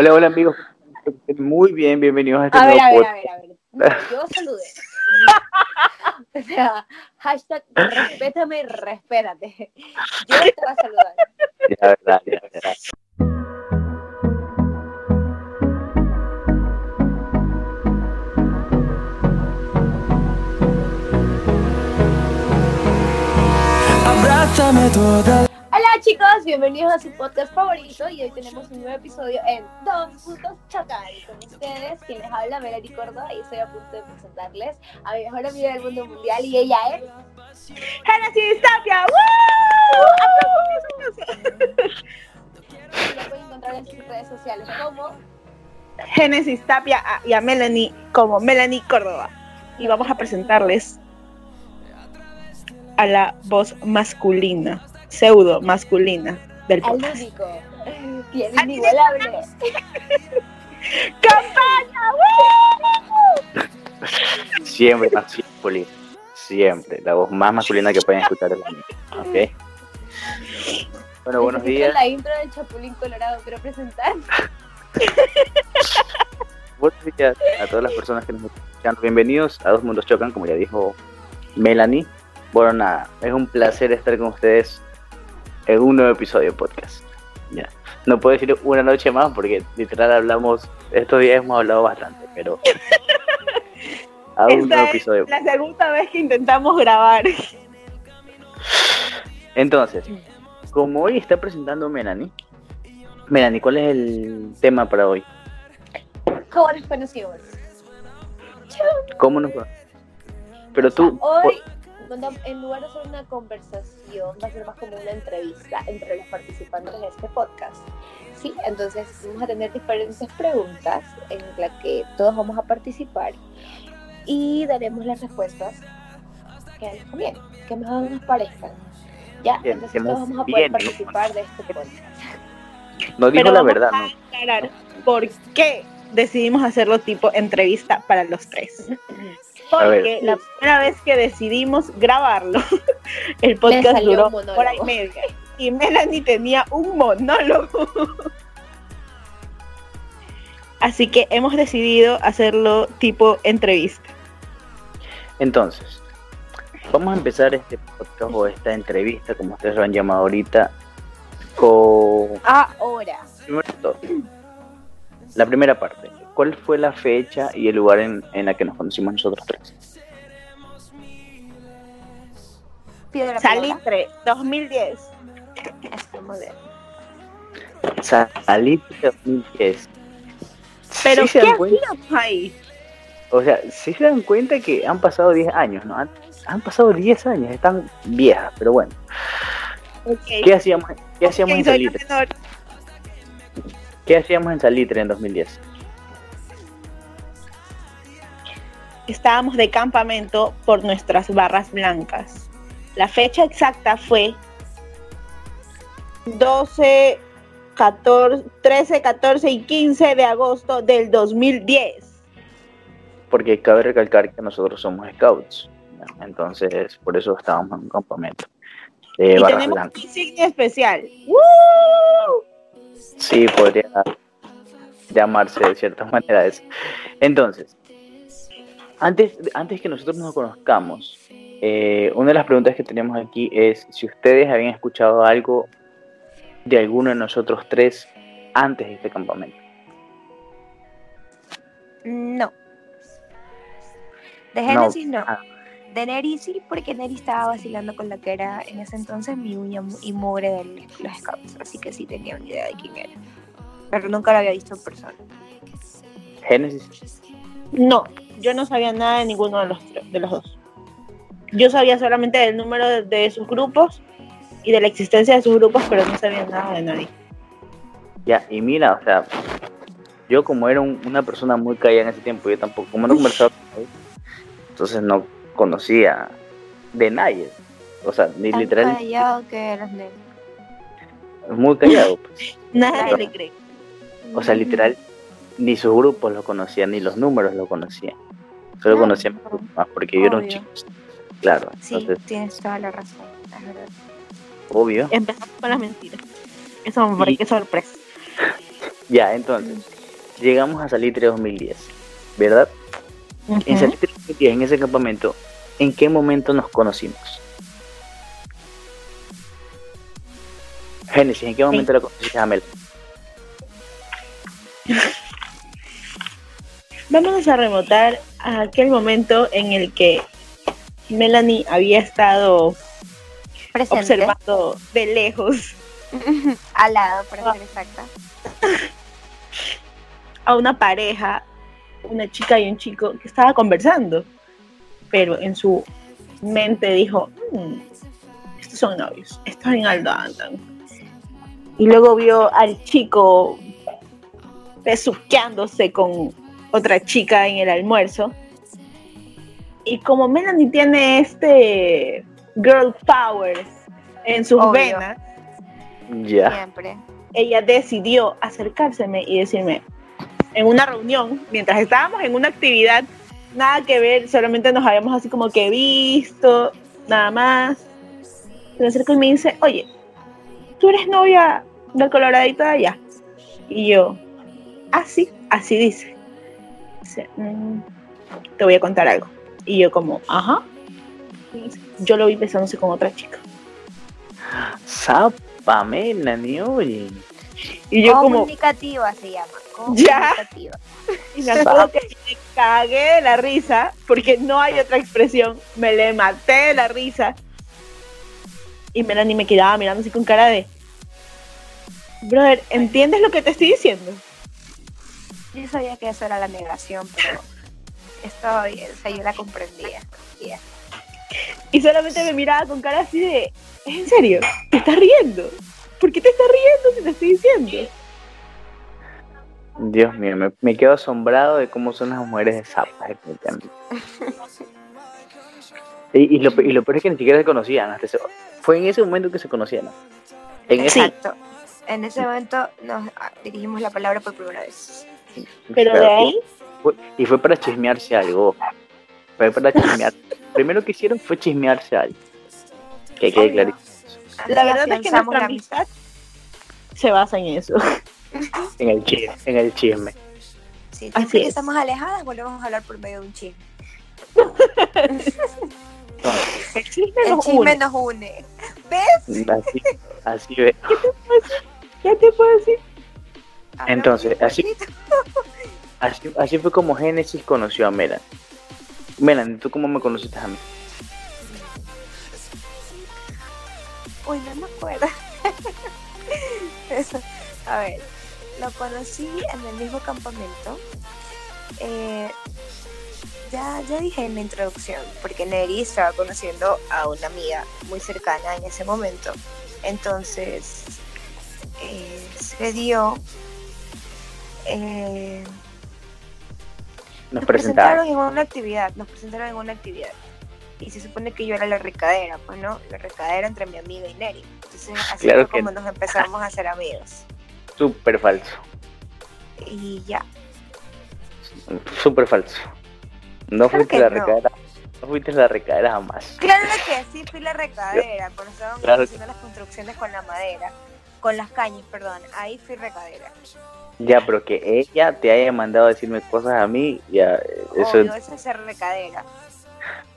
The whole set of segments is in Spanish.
Hola, hola amigos. Muy bien, bienvenidos a este nuevo podcast. A ver. Yo saludé. O sea, hashtag respétame, respérate. Yo te voy a saludar. La verdad. Abrázame toda. Hola chicos, bienvenidos a su podcast favorito y hoy tenemos un nuevo episodio en Don Puto Chacar. Con ustedes, quien les habla, Melanie Córdoba, y estoy a punto de presentarles a mi mejor amiga del mundo mundial y ella es... ¡Génesis Tapia! ¡Woo! La pueden encontrar en sus redes sociales como... Génesis Tapia y a Melanie como Melanie Córdoba. Y vamos a presentarles a la voz masculina. Pseudo masculina del podcast. Al único y el inigualable. ¡Campaña! ¡Woo! Siempre más masculina. Siempre. La voz más masculina que pueden escuchar en la mía. Ok. Bueno, buenos días. La intro del Chapulín Colorado, pero presentar. Buenos días a todas las personas que nos escuchan. Bienvenidos a Dos Mundos Chocan, como ya dijo Melanie. Bueno, nada. Es un placer estar con ustedes. Es un nuevo episodio podcast. Ya. No puedo decir una noche más porque literal hablamos, estos días hemos hablado bastante, pero a un nuevo episodio. Es la segunda vez que intentamos grabar. Entonces, como hoy está presentando Melanie, ¿cuál es el tema para hoy? ¿Cómo nos conocimos? Pero tú... Hoy... En lugar de hacer una conversación, va a ser más como una entrevista entre los participantes de este podcast. Sí, entonces vamos a tener diferentes preguntas en las que todos vamos a participar y daremos las respuestas que nos convienen, que mejor nos parezcan. Ya, bien, entonces todos vamos a poder participar de este podcast. No digo pero la verdad, ¿no? Vamos a aclarar por qué decidimos hacerlo tipo entrevista para los tres. Porque la primera vez que decidimos grabarlo, el podcast duró hora y media. Y Melanie tenía un monólogo. Así que hemos decidido hacerlo tipo entrevista. Entonces, vamos a empezar este podcast o esta entrevista, como ustedes lo han llamado ahorita, con... Ahora. La primera parte. ¿Cuál fue la fecha y el lugar en la que nos conocimos nosotros tres? Salitre, 2010. Salitre, 2010. ¿Pero ¿sí qué hacíamos ahí? O sea, si se dan cuenta que han pasado 10 años, ¿no? Han pasado 10 años, están viejas, pero bueno. Okay. ¿Qué hacíamos en Salitre? ¿Qué hacíamos en Salitre en 2010? Estábamos de campamento por nuestras barras blancas. La fecha exacta fue 13, 14 y 15 de agosto del 2010. Porque cabe recalcar que nosotros somos scouts, ¿no? Entonces por eso estábamos en un campamento de y barras tenemos blancas. Tenemos insignia especial. ¡Woo! Sí, podría llamarse de cierta manera eso. Entonces, antes que nosotros nos conozcamos, una de las preguntas que tenemos aquí es si ustedes habían escuchado algo de alguno de nosotros tres antes de este campamento. No. De Génesis no. De Neri sí, porque Neri estaba vacilando con la que era en ese entonces mi uña y mugre de los scouts, así que sí tenía una idea de quién era, pero nunca la había visto en persona. Génesis. No, yo no sabía nada de ninguno de los dos. Yo sabía solamente del número de sus grupos y de la existencia de sus grupos, pero no sabía nada de nadie. Ya, y mira, o sea, yo como era una persona muy callada en ese tiempo, yo tampoco, como no conversaba con nadie, entonces no conocía de nadie. O sea, ni literal. Callado que eras, negro. Muy callado, pues. Nadie le cree. O sea, literal. Ni sus grupos los conocían, ni los números los conocían. Solo conocían más porque obvio. Yo era un chico. Claro. Sí, entonces, tienes toda la razón, la verdad. Obvio. Empezamos con las mentiras. Eso, hombre, qué sorpresa. Ya, entonces, llegamos a Salitre 2010, ¿verdad? Uh-huh. En Salitre 2010, en ese campamento, ¿en qué momento nos conocimos? Génesis, ¿en qué momento la conociste a Mel? Vamos a remontar a aquel momento en el que Melanie había estado presente, observando de lejos. Al lado, para ser exacta. A una pareja, una chica y un chico que estaba conversando, pero en su mente dijo, estos son novios, estos en algo andan. Y luego vio al chico besuqueándose con otra chica en el almuerzo. Y como Melanie tiene este girl power en sus venas, ya, siempre, ella decidió acercárseme y decirme, en una reunión, mientras estábamos en una actividad, nada que ver, solamente nos habíamos así como que visto, nada más. Se me acercó y me dice, oye, ¿tú eres novia del coloradito de allá? Y yo, así dice. Dice, te voy a contar algo. Y yo como, ajá. Yo lo vi besándose con otra chica. Zapa, Melanie, oye. Y yo como... Comunicativa se llama. Comunicativa. Ya. Y me acuerdo que me cagué de la risa, porque no hay otra expresión. Me le maté de la risa. Y Melanie me quedaba mirando así con cara de... Brother, ¿entiendes lo que te estoy diciendo? Yo sabía que eso era la negación, pero... yo la comprendía. Yeah. Y solamente me miraba con cara así de... ¿Es en serio? ¿Te estás riendo? ¿Por qué te estás riendo si te estoy diciendo? Dios mío, me quedo asombrado de cómo son las mujeres de Zapa. y lo peor es que ni siquiera se conocían. Fue en ese momento que se conocían. Exacto. En ese momento nos dirigimos la palabra por primera vez. Pero de ahí... Y fue para chismearse algo. Fue para chismear. Primero que hicieron fue chismearse algo. Que quede clarísimo. La verdad es que nuestra amistad se basa en eso. En el chisme. Sí, siempre que estamos alejadas volvemos a hablar por medio de un chisme. El chisme nos une. ¿Ves? Así ve. ¿Qué te puedo decir? Entonces, así fue como Génesis conoció a Melanie. Melanie, ¿tú cómo me conociste a mí? Uy, no me acuerdo. Eso. A ver, lo conocí en el mismo campamento. Ya dije en la introducción, porque Neri estaba conociendo a una amiga muy cercana en ese momento. Entonces, se dio... Nos presentaron en una actividad. Y se supone que yo era la recadera, pues no, la recadera entre mi amiga y Neri. Entonces así claro fue como nos empezamos a hacer amigos. Súper falso. Y ya. Súper falso. No fuiste la recadera jamás. Claro que sí, fui la recadera, cuando estábamos haciendo las construcciones con la madera. Con las cañas, perdón, ahí fui recadera. Ya, pero que ella te haya mandado a decirme cosas a mí, ya... Eso es ser recadera.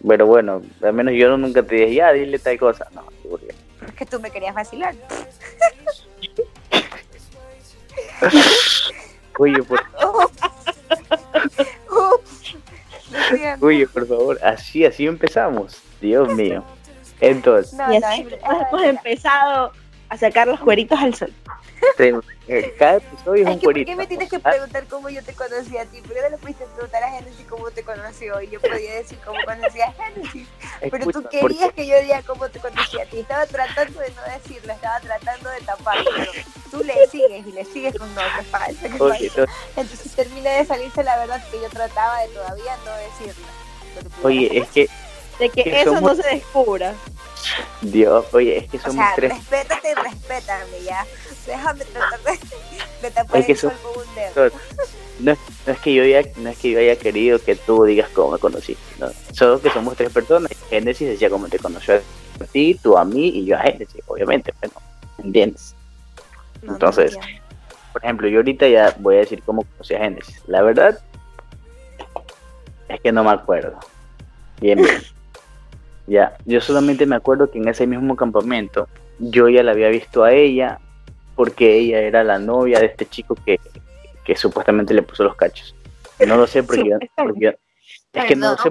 Pero bueno, al menos yo nunca te dije, ya, dile tal cosa. No, porque... Es que tú me querías vacilar. Oye, por favor. Oye, por favor, así empezamos. Dios mío. Entonces... hemos empezado... a sacar los cueritos al sol. Cada episodio es un cuerito. ¿Por qué me tienes que preguntar cómo yo te conocí a ti? ¿Por qué no le pudiste preguntar a Génesis cómo te conoció? Y yo podía decir cómo conocí a Génesis. Pero tú querías que yo diga cómo te conocí a ti. Estaba tratando de no decirlo, estaba tratando de taparlo. Pero tú le sigues con nombres falsos. Entonces termina de salirse la verdad que yo trataba de todavía no decirlo. Oye, es que... De que eso no se descubra. Dios, oye, es que somos tres. Respétate y respétame, ya. Déjame tratar de tapar el sol con un dedo. No es que yo haya querido que tú digas cómo me conociste, ¿no? Solo que somos tres personas. Génesis decía cómo te conoció a ti, tú a mí y yo a Génesis, obviamente, pero ¿entiendes? No, entonces, Por ejemplo, yo ahorita ya voy a decir cómo conocí a Génesis. La verdad es que no me acuerdo. Bien. Ya, yo solamente me acuerdo que en ese mismo campamento yo ya la había visto a ella, porque ella era la novia de este chico que supuestamente le puso los cachos. No lo sé porque, sí, yo no lo sé.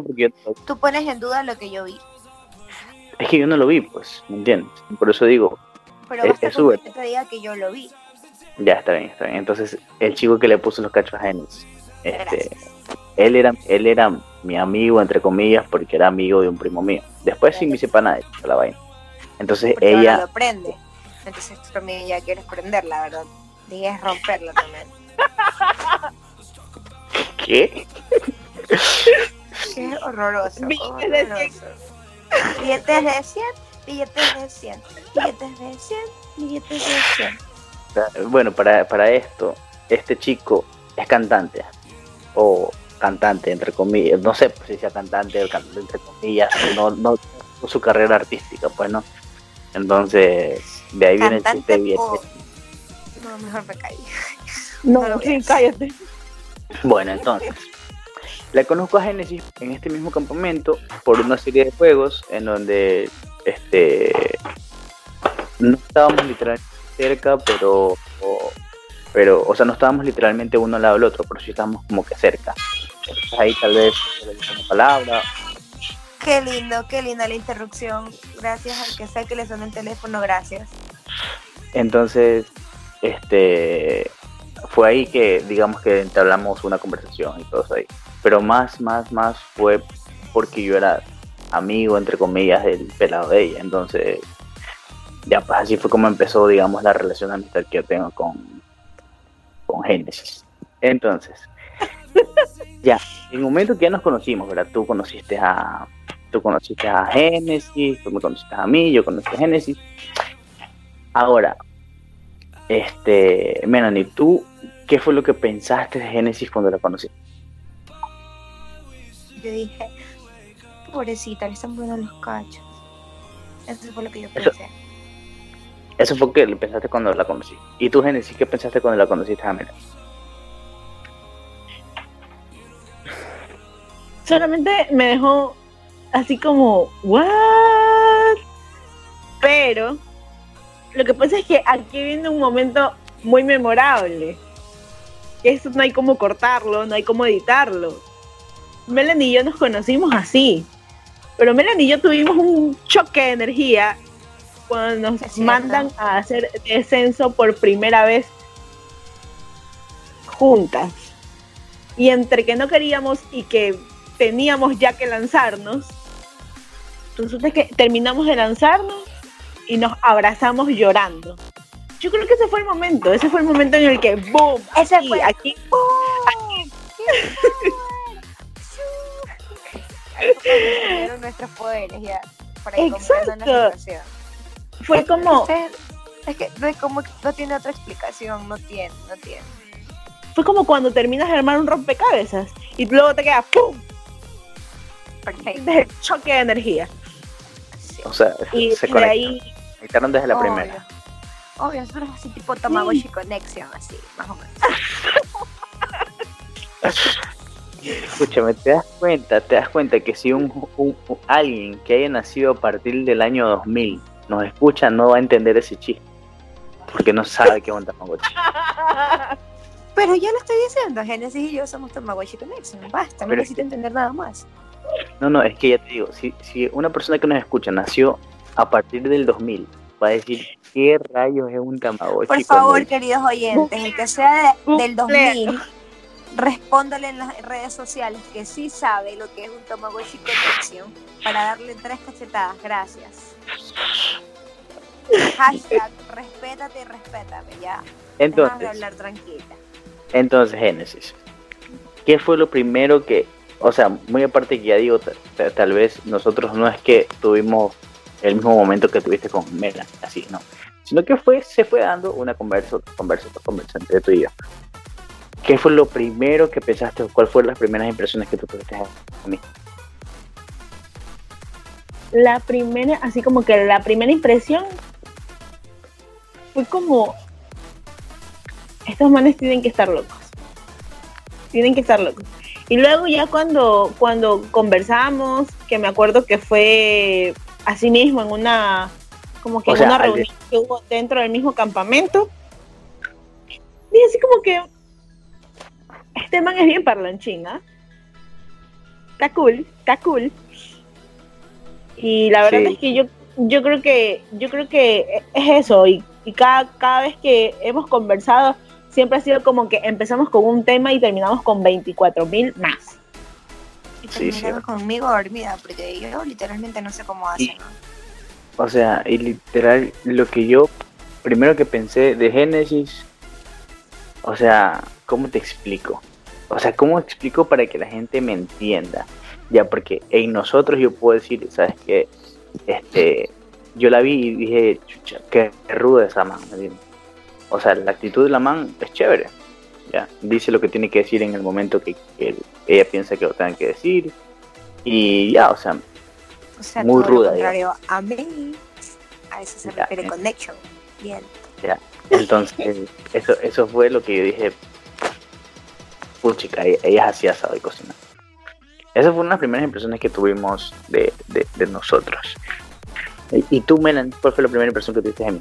Tú pones en duda lo que yo vi. Es que yo no lo vi, pues, ¿me entiendes? Por eso digo. Pero basta con que te diga que yo lo vi. Ya, está bien. Entonces, el chico que le puso los cachos a Génesis, él era mi amigo, entre comillas, porque era amigo de un primo mío. Después sí me hice pana de la vaina. Entonces porque ella... no lo prende. Entonces tú también ya quieres prenderla, ¿verdad? Digues romperla también. ¿Qué? Qué horroroso. Billetes de 100. Bueno, para esto, este chico es cantante. O cantante, entre comillas. No sé si sea cantante o cantante, entre comillas. No su carrera artística, pues, ¿no? Entonces, de ahí viene el chiste billete. No, mejor me caí. No, cállate. Bueno, entonces, la conozco a Génesis en este mismo campamento por una serie de juegos en donde no estábamos literalmente cerca, pero o sea, no estábamos literalmente uno al lado del otro, pero sí estábamos como que cerca. Entonces ahí tal vez le dije una palabra. Qué linda la interrupción. Gracias al que sea que le suene el teléfono, gracias. Entonces, fue ahí que, digamos, que entablamos una conversación y todo eso ahí. Pero más fue porque yo era amigo, entre comillas, del pelado de ella. Entonces, ya pues así fue como empezó, digamos, la relación de amistad que yo tengo con Génesis. Entonces, ya, en el momento que ya nos conocimos, ¿verdad? Tú conociste a Génesis, tú me conociste a mí, yo conocí a Génesis. Ahora, Melanie, ¿tú qué fue lo que pensaste de Génesis cuando la conociste? Yo dije, pobrecita, le están poniendo los cachos. Eso fue lo que yo pensé. Eso fue lo que pensaste cuando la conocí. ¿Y tú, Génesis, qué pensaste cuando la conociste a Melanie? Solamente me dejó así como, ¿what? Pero lo que pasa es que aquí viene un momento muy memorable. Eso no hay cómo cortarlo, no hay cómo editarlo. Melanie y yo nos conocimos así. Pero Melanie y yo tuvimos un choque de energía cuando nos mandan a hacer descenso por primera vez juntas. Y entre que no queríamos y que teníamos ya que lanzarnos, resulta que terminamos de lanzarnos y nos abrazamos llorando. Yo creo que ese fue el momento en el que ¡boom! Aquí. Nuestros poderes ya. Exacto. Fue como... Es que no, es como que no tiene otra explicación, no tiene. Fue como cuando terminas de armar un rompecabezas y luego te queda ¡pum! Perfecto. El choque de energía. Sí. O sea, y se conectaron. Ahí... conectaron desde la primera. Obvio, nosotros así tipo Tamagotchi, sí. Conexión, así, más o menos. Escúchame, ¿te das cuenta que si alguien que haya nacido a partir del año 2000 nos escucha, no va a entender ese chiste? Porque no sabe qué es un Tamagotchi. Pero yo lo estoy diciendo, Génesis y yo somos Tamagotchi Connection, basta, no necesito entender nada más. No, es que ya te digo, si una persona que nos escucha nació a partir del 2000, va a decir, ¿qué rayos es un Tamagotchi? Por favor, queridos oyentes, el que sea del 2000, respóndale en las redes sociales que sí sabe lo que es un Tamagotchi Connection, para darle 3 cachetadas, gracias. Hashtag, respétate y respétame, ya. Entonces, déjame hablar tranquila. Entonces, Génesis, ¿qué fue lo primero que, o sea, muy aparte que ya digo, tal vez nosotros no es que tuvimos el mismo momento que tuviste con Mela, así, no, sino que se fue dando una conversa entre tú y yo? ¿Qué fue lo primero que pensaste, o cuáles fueron las primeras impresiones que tú tuviste a mí? La primera impresión fue como... estos manes tienen que estar locos. Tienen que estar locos. Y luego ya cuando conversamos, que me acuerdo que fue así mismo en una, como que en una reunión que hubo dentro del mismo campamento, dije así como que este man es bien parlanchín, ¿ah? Está cool, está cool. Y la verdad es que yo creo que es eso, y cada vez que hemos conversado siempre ha sido como que empezamos con un tema y terminamos con 24.000 más. Y terminaron conmigo dormida, porque yo literalmente no sé cómo hacen, ¿no? O sea, y literal, lo que yo primero que pensé de Génesis, o sea, ¿cómo te explico? O sea, ¿cómo explico para que la gente me entienda? Ya, porque en nosotros yo puedo decir, ¿sabes qué? Yo la vi y dije, chucha, qué ruda esa man. O sea, la actitud de la man es chévere. Ya, dice lo que tiene que decir en el momento que ella piensa que lo tenga que decir. Y ya, o sea muy todo ruda. Lo contrario ya. A mí, a eso se refiere con Necho. Bien. Ya, entonces, eso fue lo que yo dije. Puchica, ella es así asado y cocinada. Esas fueron las primeras impresiones que tuvimos de nosotros. Y tú, Melan, ¿cuál fue la primera impresión que tuviste de mí?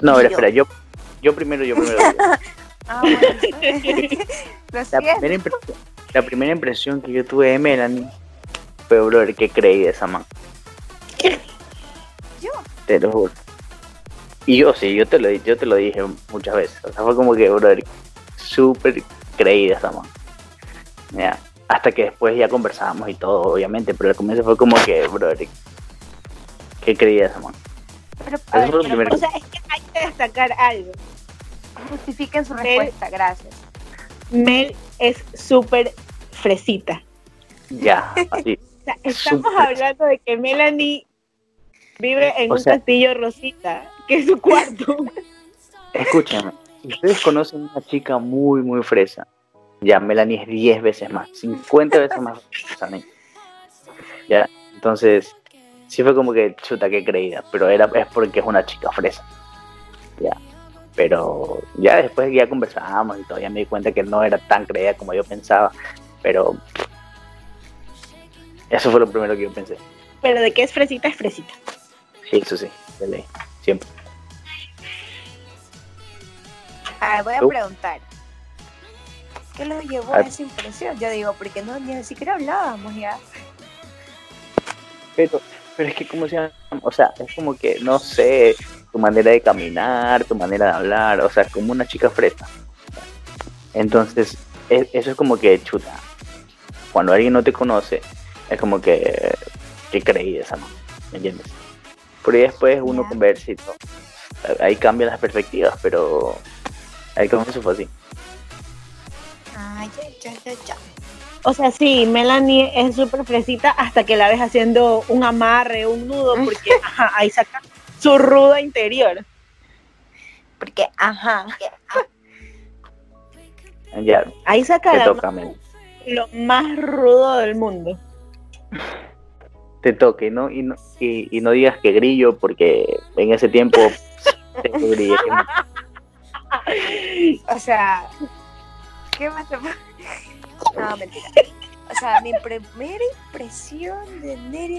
No, espera, yo primero. Bueno. La primera impresión que yo tuve de Melanie fue, brother, ¿qué creí de esa man? ¿Yo? Te lo juro. Y yo te lo dije muchas veces. O sea, fue como que, brother, súper creí de esa man. Ya, hasta que después ya conversábamos y todo, obviamente, pero al comienzo fue como que, brother, ¿qué creí de esa man? Pero, o sea, es que hay que destacar algo. Justifiquen su respuesta, gracias. Mel es súper fresita. Ya, así. O sea, estamos hablando de que Melanie vive en un castillo rosita, que es su cuarto. Escúchame, ustedes conocen una chica muy, muy fresa. Ya, Melanie es 10 veces más, 50 veces más fresa. Ya, entonces... sí fue como que, chuta, qué creída, pero es porque es una chica fresa, ya, pero ya después ya conversábamos y todavía me di cuenta que no era tan creída como yo pensaba, pero eso fue lo primero que yo pensé. Pero de qué es fresita. Sí, eso sí, de ley, siempre. Ahora voy a preguntar, ¿qué lo llevó a esa impresión? Yo digo, porque no, ni siquiera hablábamos ya. Pero es que como se llama, o sea, es como que, no sé, tu manera de caminar, tu manera de hablar, o sea, como una chica fresa. Entonces, eso es como que, chuta, cuando alguien no te conoce, es como que creí de esa mano, ¿me entiendes? Pero después uno conversa y todo, ahí cambian las perspectivas, pero ahí como eso fue así. Ya. O sea, sí, Melanie es súper fresita hasta que la ves haciendo un amarre, un nudo, porque ahí saca su rudo interior. Porque, Ya, ahí saca lo más rudo del mundo. Te toque, ¿no? Y no digas que grillo, porque en ese tiempo te grillé. O sea, ¿qué más te pasa? No, mentira. O sea, mi primera impresión de Neri.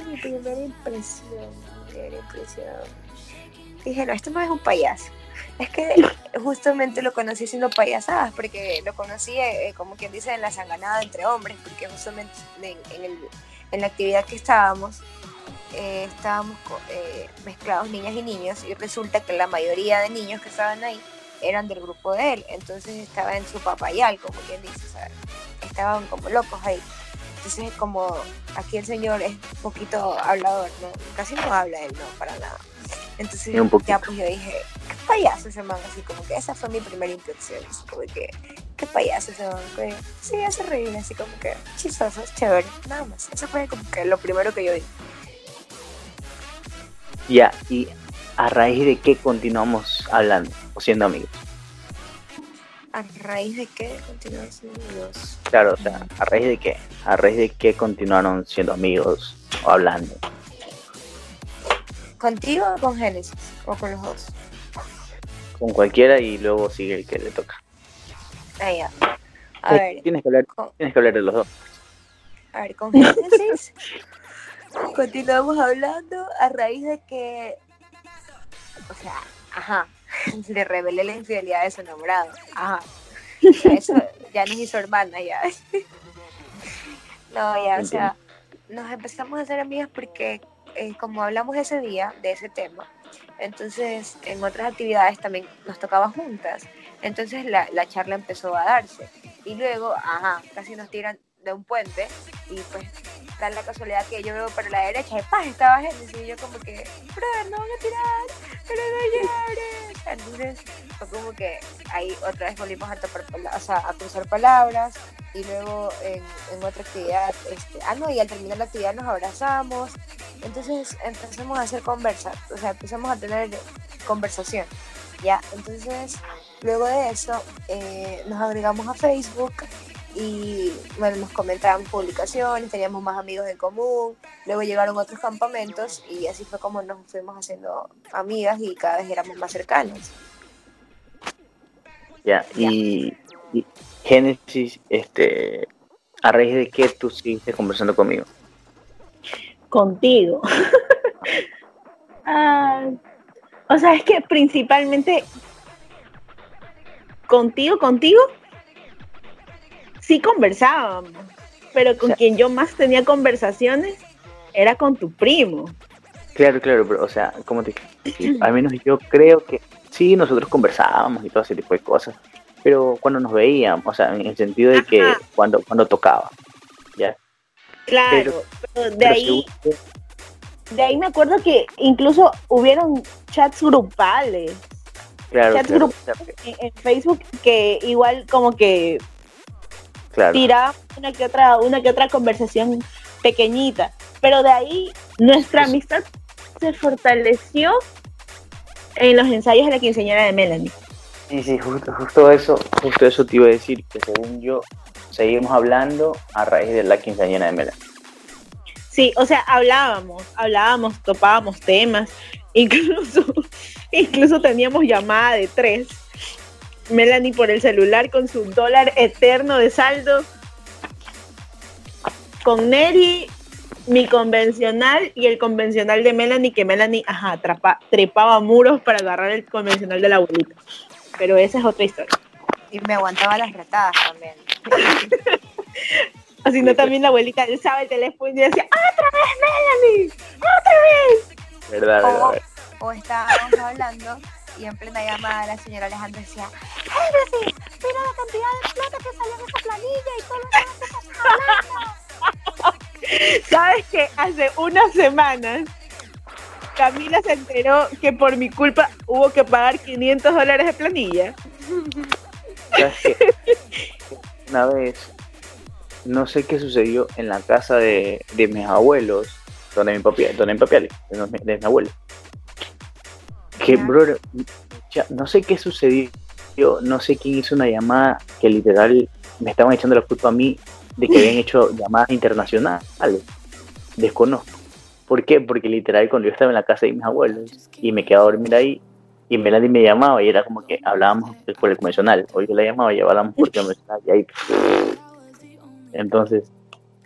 Dije, no, esto no es un payaso. Es que justamente lo conocí siendo payasadas, porque lo conocí, como quien dice, en la zanganada entre hombres, porque justamente en la actividad que estábamos mezclados niñas y niños, y resulta que la mayoría de niños que estaban ahí eran del grupo de él, entonces estaba en su papayal, como quien dice, ¿sabes? Estaban como locos ahí. Entonces, como aquí el señor es un poquito hablador, ¿no? Casi no habla él, no, para nada. Entonces, ya pues yo dije, qué payaso ese man, así como que esa fue mi primera impresión, así como que, qué payaso ese man, que sí, hace reír, así como que chistoso, chévere, nada más. Eso fue como que lo primero que yo dije. Ya, y a raíz de qué continuamos hablando o siendo amigos. ¿A raíz de qué continuaron siendo amigos? Claro, o sea, ¿a raíz de qué? ¿A raíz de qué continuaron siendo amigos o hablando? ¿Contigo o con Génesis? ¿O con los dos? con cualquiera y luego sigue el que le toca. Ahí va. A ver. Tienes que hablar de los dos. A ver, con Génesis. Continuamos hablando a raíz de que... O sea, ajá. Le revelé la infidelidad de su enamorado. Ajá. Eso ya no es su hermana, ya. No, ya, o sea, nos empezamos a hacer amigas porque como hablamos ese día de ese tema, entonces en otras actividades también nos tocaba juntas. Entonces la charla empezó a darse. Y luego, casi nos tiran de un puente y pues da la casualidad que yo veo para la derecha y ¡pah! Estaba Génesis y yo como que ¡bro, no van a tirar! ¡Pero no llores! Entonces fue como que ahí otra vez volvimos a topar, o sea, a cruzar palabras y luego en otra actividad y al terminar la actividad nos abrazamos, entonces empezamos a hacer conversa, o sea, empezamos a tener conversación, ¿ya? Entonces luego de eso nos agregamos a Facebook. Y bueno, nos comentaban publicaciones, teníamos más amigos en común, luego llegaron otros campamentos y así fue como nos fuimos haciendo amigas y cada vez éramos más cercanos. Ya. Y Génesis, ¿a raíz de qué tú sigues conversando conmigo? Contigo. O sea, es que principalmente contigo. Sí conversábamos, pero con quien yo más tenía conversaciones era con tu primo. Claro, pero, o sea, como te dije, al menos yo creo que sí, nosotros conversábamos y todo ese tipo de cosas, pero cuando nos veíamos, o sea, en el sentido de que cuando tocaba, ¿ya? Claro, pero ahí, de ahí me acuerdo que incluso hubieron chats grupales. Claro. En Facebook que igual como que... Claro. Tiraba una que otra conversación pequeñita, pero de ahí nuestra amistad se fortaleció en los ensayos de la quinceañera de Melanie. Sí, justo eso te iba a decir, que según yo seguimos hablando a raíz de la quinceañera de Melanie. Sí, o sea, hablábamos, topábamos temas, incluso teníamos llamada de 3. Melanie por el celular con su dólar eterno de saldo, con Neri, mi convencional y el convencional de Melanie, que Melanie trepaba muros para agarrar el convencional de la abuelita, pero esa es otra historia. Y me aguantaba las retadas también. Así no, también la abuelita alzaba el teléfono y decía, ¡otra vez Melanie! ¡Otra vez! Verdad. O estábamos hablando y en plena llamada la señora Alejandra decía, ¡ay, Brasil! ¡Mira la cantidad de plata que salió en esa planilla y todo lo que estás hablando! ¿Sabes qué? Hace unas semanas Camila se enteró que por mi culpa hubo que pagar $500 de planilla. ¿Sabes qué? Una vez, no sé qué sucedió en la casa de mis abuelos, donde mi abuelo. Que, brother, ya, no sé qué sucedió, yo no sé quién hizo una llamada que literal me estaban echando la culpa a mí de que habían hecho llamadas internacionales. Desconozco. ¿Por qué? Porque literal cuando yo estaba en la casa de mis abuelos y me quedaba a dormir ahí y Melanie me llamaba y era como que hablábamos por el convencional. O yo la llamaba y hablábamos por el convencional y ahí... Entonces,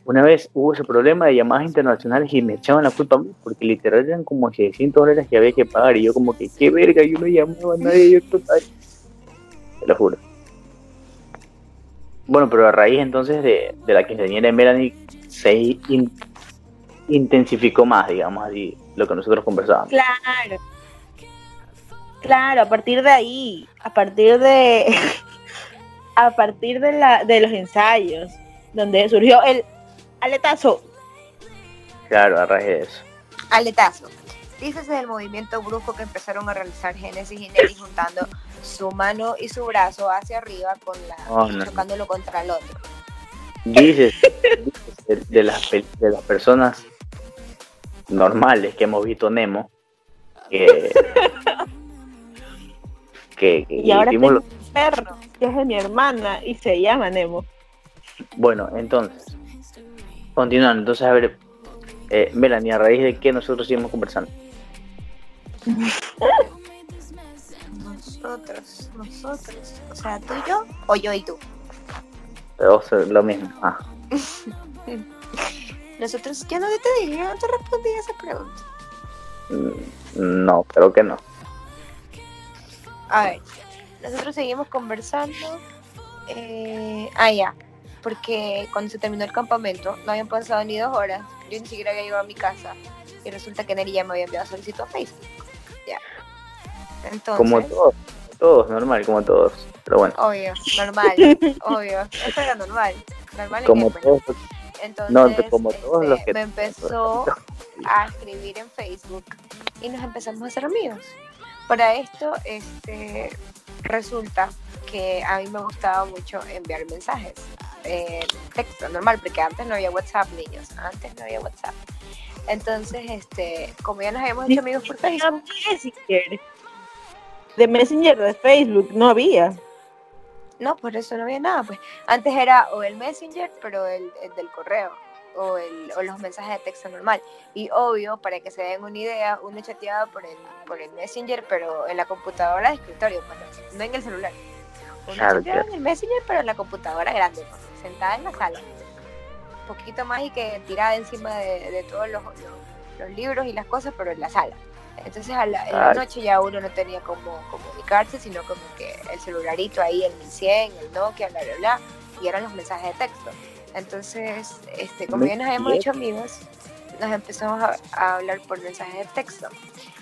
una vez hubo ese problema de llamadas internacionales y me echaban la culpa a mí, porque literal eran como $600 que había que pagar, y yo como que, qué verga, yo no llamaba a nadie, yo total. Te lo juro. Bueno, pero a raíz entonces de la quinceañera de Melanie se intensificó más, digamos así, lo que nosotros conversábamos. Claro, a partir de ahí, de los ensayos, donde surgió el aletazo. Claro, a raíz de eso. Aletazo. Dícese del movimiento brusco que empezaron a realizar Génesis y Nelly juntando su mano y su brazo hacia arriba con chocándolo contra el otro. Dícese de las personas normales que hemos visto Nemo que y ahora tengo un perro que es de mi hermana y se llama Nemo. Bueno, entonces continuando, entonces a ver, Melanie, ¿a raíz de qué nosotros seguimos conversando? Nosotros. O sea, tú y yo, o yo y tú. O sea, lo mismo. Ah. Nosotros, yo no te dije, yo no te respondí a esa pregunta. No, creo que no. A ver, nosotros seguimos conversando. Ya. Porque cuando se terminó el campamento, no habían pasado ni 2 horas. Yo ni siquiera había llegado a mi casa. Y resulta que Nelly ya me había enviado solicitud a Facebook. Ya. Entonces, como todos, normal, como todos. Pero bueno. Obvio, normal. Obvio. Esto era normal. Normal como todos. Entonces, no, como todos los que... me empezó a escribir en Facebook. Y nos empezamos a hacer amigos. Para esto, resulta que a mí me gustaba mucho enviar mensajes. Texto normal, porque antes no había WhatsApp, niños. Antes no había WhatsApp. Entonces, como ya nos habíamos hecho amigos por Facebook. De Messenger de Facebook no había. No, por eso no había nada, pues. Antes era o el Messenger, pero el del correo. O los mensajes de texto normal. Y obvio, para que se den una idea, uno chateaba por el Messenger, pero en la computadora de escritorio, pues, no en el celular. Uno chateaba en el Messenger, pero en la computadora grande, pues, sentada en la sala. Un poquito más y que tirada encima de todos los libros y las cosas, pero en la sala. Entonces en la noche ya uno no tenía cómo comunicarse, sino como que el celularito ahí, el 1100, el Nokia, bla, bla, bla, y eran los mensajes de texto. Entonces, como ya nos habíamos hecho amigos, nos empezamos a hablar por mensajes de texto.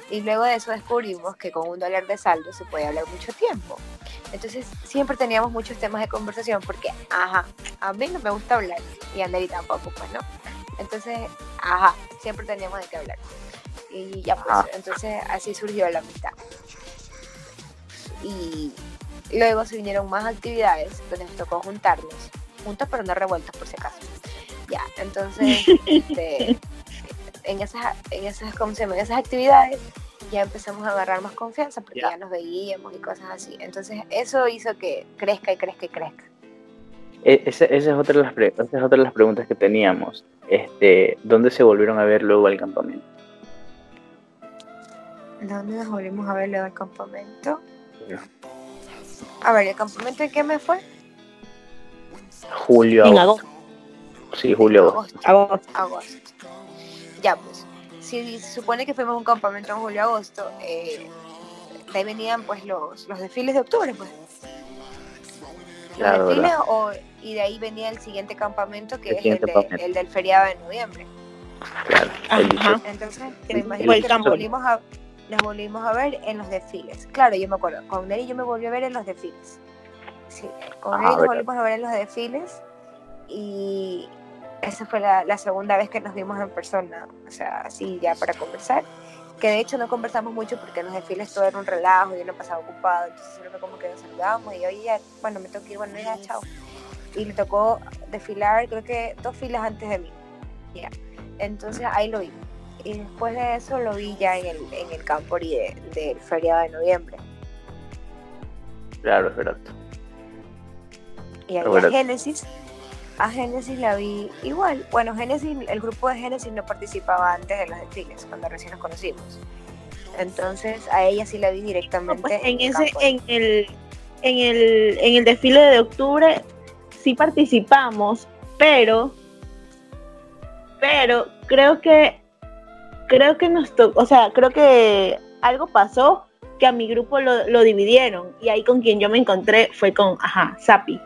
Y luego de eso descubrimos que con $1 de saldo se puede hablar mucho tiempo. Entonces, siempre teníamos muchos temas de conversación porque, a mí no me gusta hablar y a Nelly tampoco, pues, ¿no? Entonces, siempre teníamos de qué hablar. Y ya, pues, entonces así surgió la amistad. Y luego se vinieron más actividades donde nos tocó juntarnos. Juntos, pero no revueltos, por si acaso. Ya, entonces, en esas actividades ya empezamos a agarrar más confianza porque ya nos veíamos y cosas así. Entonces, eso hizo que crezca y crezca y crezca. Esa es otra de las preguntas que teníamos. ¿Dónde se volvieron a ver luego al campamento? ¿Dónde nos volvimos a ver luego al campamento? No. A ver, ¿el campamento en qué mes fue? Julio, agosto. Sí, julio, agosto. Ya, pues, si se supone que fuimos a un campamento en julio, agosto, de ahí venían, pues, los desfiles de octubre, pues. Claro, los desfiles, y de ahí venía el siguiente campamento, que es el del feriado de noviembre. Claro. Entonces, me imagino que nos volvimos a ver en los desfiles. Claro, yo me acuerdo, con Nelly yo me volví a ver en los desfiles. Sí, con él nos volvimos a ver en los desfiles y esa fue la segunda vez que nos vimos en persona, o sea, así ya para conversar, que de hecho no conversamos mucho porque en los desfiles todo era un relajo y uno pasaba ocupado, entonces siempre como que nos saludábamos y oye, bueno, me tengo que ir, bueno, ya, chao. Y le tocó desfilar, creo que 2 filas antes de mí, ya. Entonces ahí lo vi y después de eso lo vi ya en el campo del feriado de noviembre. Claro, perfecto. Y a Génesis la vi igual. Bueno, Génesis, el grupo de Génesis no participaba antes de los desfiles, cuando recién nos conocimos. Entonces a ella sí la vi directamente. No, pues en el desfile de octubre sí participamos, pero creo que nos tocó, o sea, creo que algo pasó que a mi grupo lo dividieron y ahí con quien yo me encontré fue con Zapi.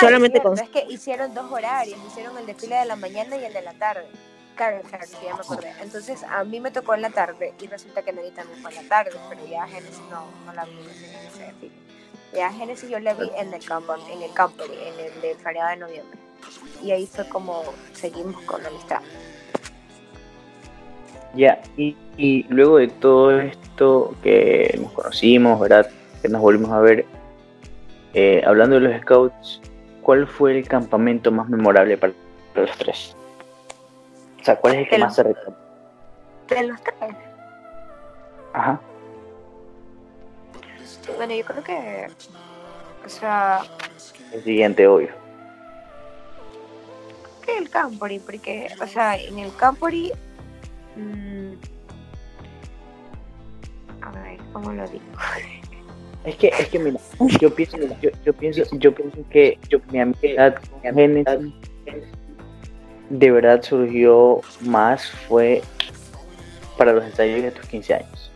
Solamente con... es que hicieron 2 horarios, hicieron el desfile de la mañana y el de la tarde. Claro, sí, ya me acordé. Entonces a mí me tocó en la tarde y resulta que Nelly también fue en la tarde, pero ya a Génesis no la vi en ese desfile. Ya a Génesis yo la vi en el campo, en el del feriado de noviembre. Y ahí fue como seguimos con la amistad. Ya, y luego de todo esto que nos conocimos, ¿verdad? Que nos volvimos a ver, hablando de los scouts, ¿cuál fue el campamento más memorable para los tres? O sea, ¿cuál es el que más se recuerda? De los tres. Ajá. Bueno, yo creo que... o sea... el siguiente, obvio. Que el Campori, porque... o sea, en el Campori... a ver, cómo lo digo. Es que mira, yo pienso que mi amistad con Génesis de verdad surgió más fue para los ensayos de tus 15 años.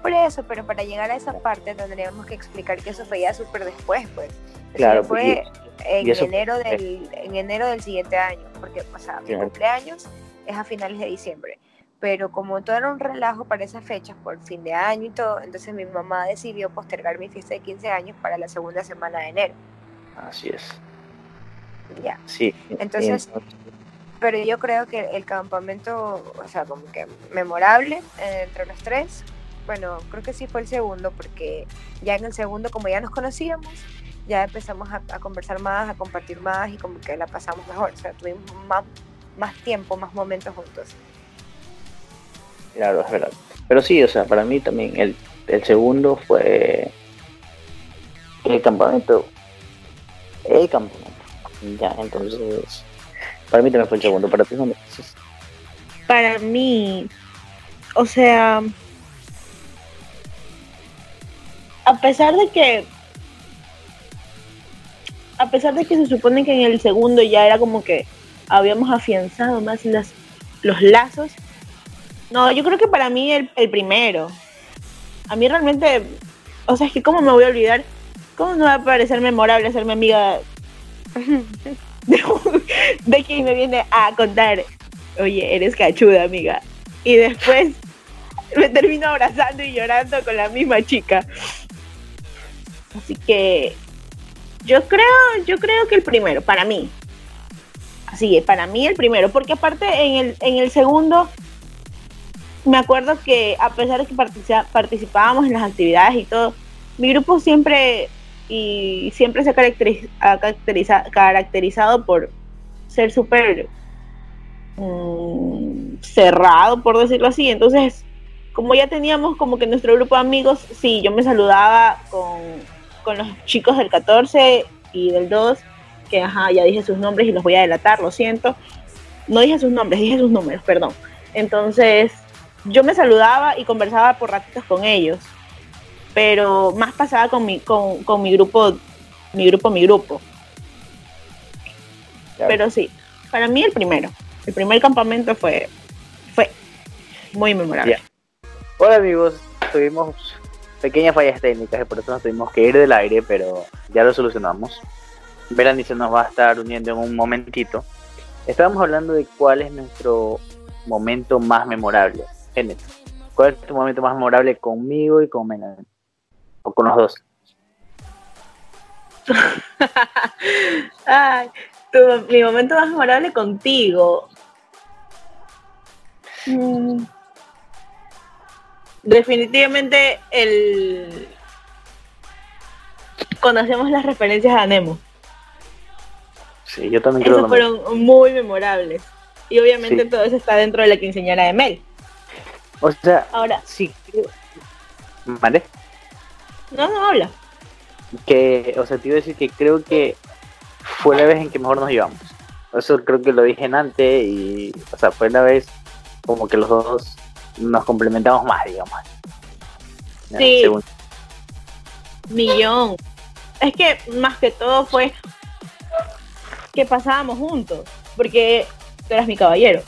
Por eso, pero para llegar a esa parte tendríamos que explicar que eso fue ya súper después, pues. Claro, fue en enero del siguiente año, porque, o sea, mi cumpleaños es a finales de diciembre, pero como todo era un relajo para esas fechas, por fin de año y todo, entonces mi mamá decidió postergar mi fiesta de 15 años para la segunda semana de enero. Así es. Ya. Sí. Entonces, pero yo creo que el campamento, o sea, como que memorable entre los tres, bueno, creo que sí fue el segundo, porque ya en el segundo, como ya nos conocíamos, ya empezamos a conversar más, a compartir más, y como que la pasamos mejor, o sea, tuvimos más tiempo, más momentos juntos. Claro, es verdad. Pero sí, o sea, para mí también el segundo fue el campamento. Ya, entonces, para mí también fue el segundo. ¿Para ti dónde? Para mí, o sea, a pesar de que se supone que en el segundo ya era como que habíamos afianzado más los lazos. No, yo creo que para mí el primero. A mí realmente, o sea, es que cómo me voy a olvidar, cómo no va a parecer memorable hacerme amiga de quien me viene a contar, oye, eres cachuda, amiga, y después me termino abrazando y llorando con la misma chica. Así que yo creo que el primero, para mí. Así es, para mí el primero, porque aparte en el segundo me acuerdo que a pesar de que participábamos en las actividades y todo, mi grupo siempre se ha caracterizado por ser súper cerrado, por decirlo así. Entonces, como ya teníamos como que nuestro grupo de amigos, sí, yo me saludaba con los chicos del 14 y del 2, que ya dije sus nombres y los voy a delatar, lo siento. No dije sus nombres, dije sus números, perdón. Entonces, yo me saludaba y conversaba por ratitos con ellos, pero más pasada con mi grupo. Claro. Pero sí, para mí el primer campamento fue muy memorable. Yeah. Hola amigos, tuvimos pequeñas fallas técnicas y por eso nos tuvimos que ir del aire, pero ya lo solucionamos. Melanie se nos va a estar uniendo en un momentito. Estábamos hablando de cuál es nuestro momento más memorable. Génesis, ¿cuál es tu momento más memorable conmigo y con Melanie? O con los dos. Ay, mi momento más memorable contigo. Definitivamente cuando hacemos las referencias a Nemo. Sí, yo también creo. Esos fueron muy memorables. Y obviamente sí, todo eso está dentro de la quinceañera de Mel. O sea, ahora sí. ¿Vale? No habla. Que, o sea, te iba a decir que creo que fue la vez en que mejor nos llevamos. Eso creo que lo dije antes y, o sea, fue la vez como que los dos nos complementamos más, digamos. Sí. Según. Millón. Es que más que todo fue que pasábamos juntos, porque tú eras mi caballero.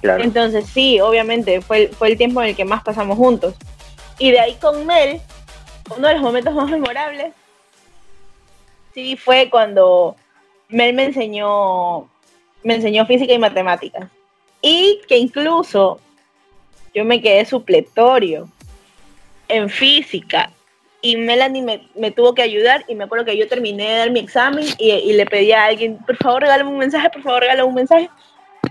Claro. Entonces sí, obviamente fue el tiempo en el que más pasamos juntos. Y de ahí con Mel, uno de los momentos más memorables sí fue cuando Mel me enseñó física y matemáticas. Y que incluso yo me quedé supletorio en física y Melanie me tuvo que ayudar, y me acuerdo que yo terminé de dar mi examen y le pedí a alguien, por favor regálame un mensaje,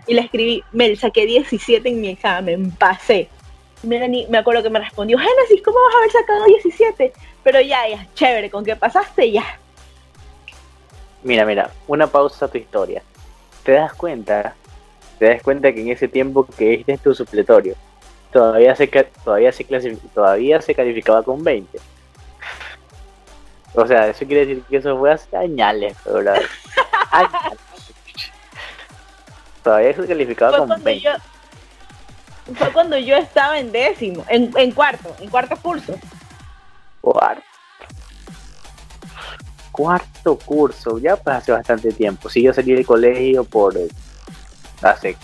y le escribí, Mel, saqué 17 en mi examen, pasé. Melanie, me acuerdo que me respondió, Génesis, ¿cómo vas a haber sacado 17? Pero ya, chévere, ¿con qué pasaste? Ya. Mira, una pausa a tu historia. ¿Te das cuenta que en ese tiempo que hiciste tu supletorio, todavía se calificaba con 20? O sea, eso quiere decir que eso fue hasta añales, ¿verdad? Añales. Todavía se calificaba con 20. fue cuando yo estaba en décimo, en cuarto curso. Cuarto curso, ya pues hace bastante tiempo. Sí, yo salí del colegio por hace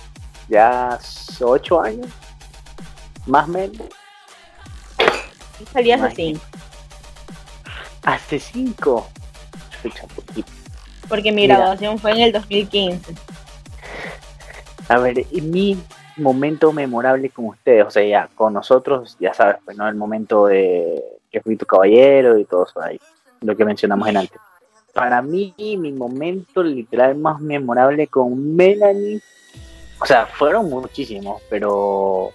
ya 8 años, más o menos. Y salí hace 5. ¿Hace 5? Escucha un poquito. Porque mi graduación fue en el 2015. A ver, y mi momento memorable con ustedes, o sea, ya con nosotros, ya sabes, pues no, el momento de que fui tu caballero y todo eso ahí, lo que mencionamos en antes. Para mí, mi momento literal más memorable con Melanie, o sea, fueron muchísimos, pero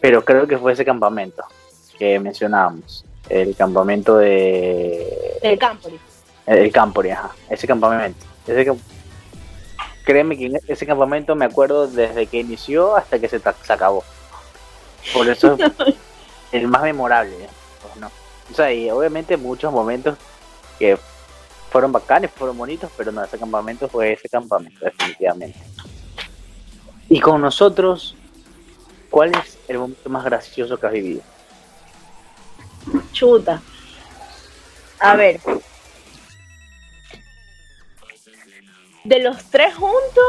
creo que fue ese campamento que mencionábamos, el campamento de... El Campori. El Campori, ajá, ese campamento. Créeme que en ese campamento me acuerdo desde que inició hasta que se acabó. Por eso es el más memorable, pues no. O sea, y obviamente muchos momentos que fueron bacanes, fueron bonitos, pero no, ese campamento fue ese campamento, definitivamente. Y con nosotros, ¿cuál es el momento más gracioso que has vivido? Chuta. A ver. De los tres juntos,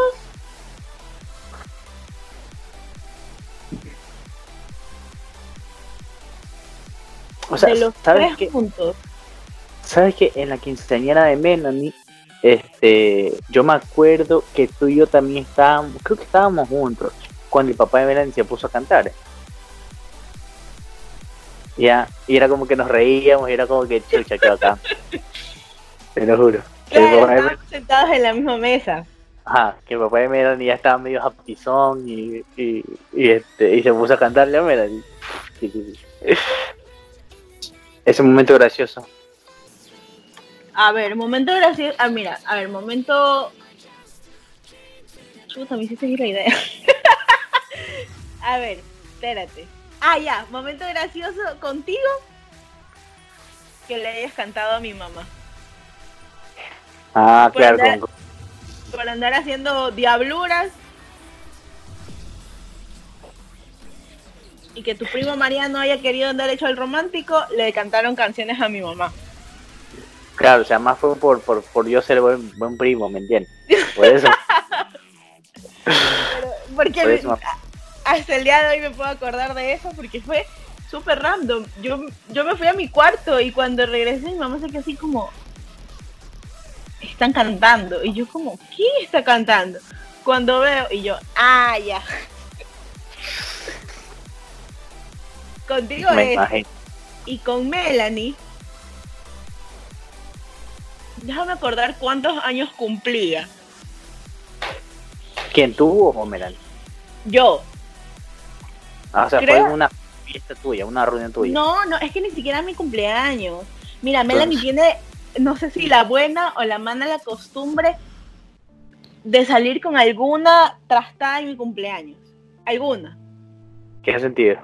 o sea, de los tres juntos. Sabes que en la quinceañera de Melanie, yo me acuerdo que tú y yo también estábamos, creo que estábamos juntos, cuando el papá de Melanie se puso a cantar. Ya, y era como que nos reíamos, y era como que chucha quedó acá. Te lo juro. Claro, estábamos sentados en la misma mesa. Ajá, que el papá de Melanie ya estaba medio japizón y se puso a cantarle a Melanie. Ese momento gracioso. A ver, momento gracioso. Ah, mira, a ver, momento. Chuta, me hiciste ir la idea. A ver, espérate. Ah, ya, momento gracioso contigo. Que le hayas cantado a mi mamá. Ah, por claro. Por andar haciendo diabluras. Y que tu primo Mariano haya querido andar hecho el romántico, le cantaron canciones a mi mamá. Claro, o sea, más fue por yo ser buen primo, ¿me entiendes? Por eso. Porque por eso, hasta el día de hoy me puedo acordar de eso, porque fue súper random. Yo me fui a mi cuarto y cuando regresé mi mamá se quedó así como... Están cantando, y yo como, ¿quién está cantando? Cuando veo, y yo, ¡ah, ya! Contigo es, y con Melanie, déjame acordar cuántos años cumplía. ¿Quién, tú o Melanie? Yo. Ah, o sea, creo... fue una fiesta tuya, una reunión tuya. No, es que ni siquiera mi cumpleaños. Mira, Melanie tiene... no sé si la buena o la mala la costumbre de salir con alguna trastada en mi cumpleaños. ¿Alguna? ¿Qué sentido?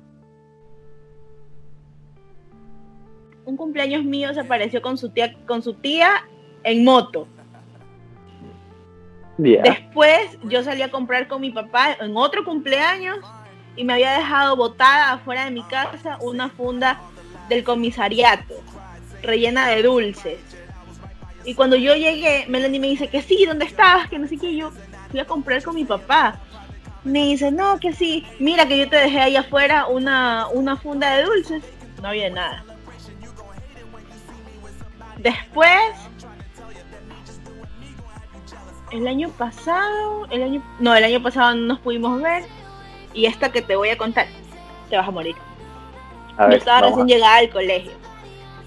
Un cumpleaños mío se apareció con su tía en moto. Yeah. Después yo salí a comprar con mi papá en otro cumpleaños y me había dejado botada afuera de mi casa una funda del comisariato rellena de dulces. Y cuando yo llegué, Melanie me dice que sí, ¿dónde estabas? Que no sé qué. Yo fui a comprar con mi papá. Me dice, no, que sí. Mira que yo te dejé ahí afuera una funda de dulces. No había nada. Después, el año pasado no nos pudimos ver. Y esta que te voy a contar, te vas a morir. A ver, yo estaba recién llegada al colegio.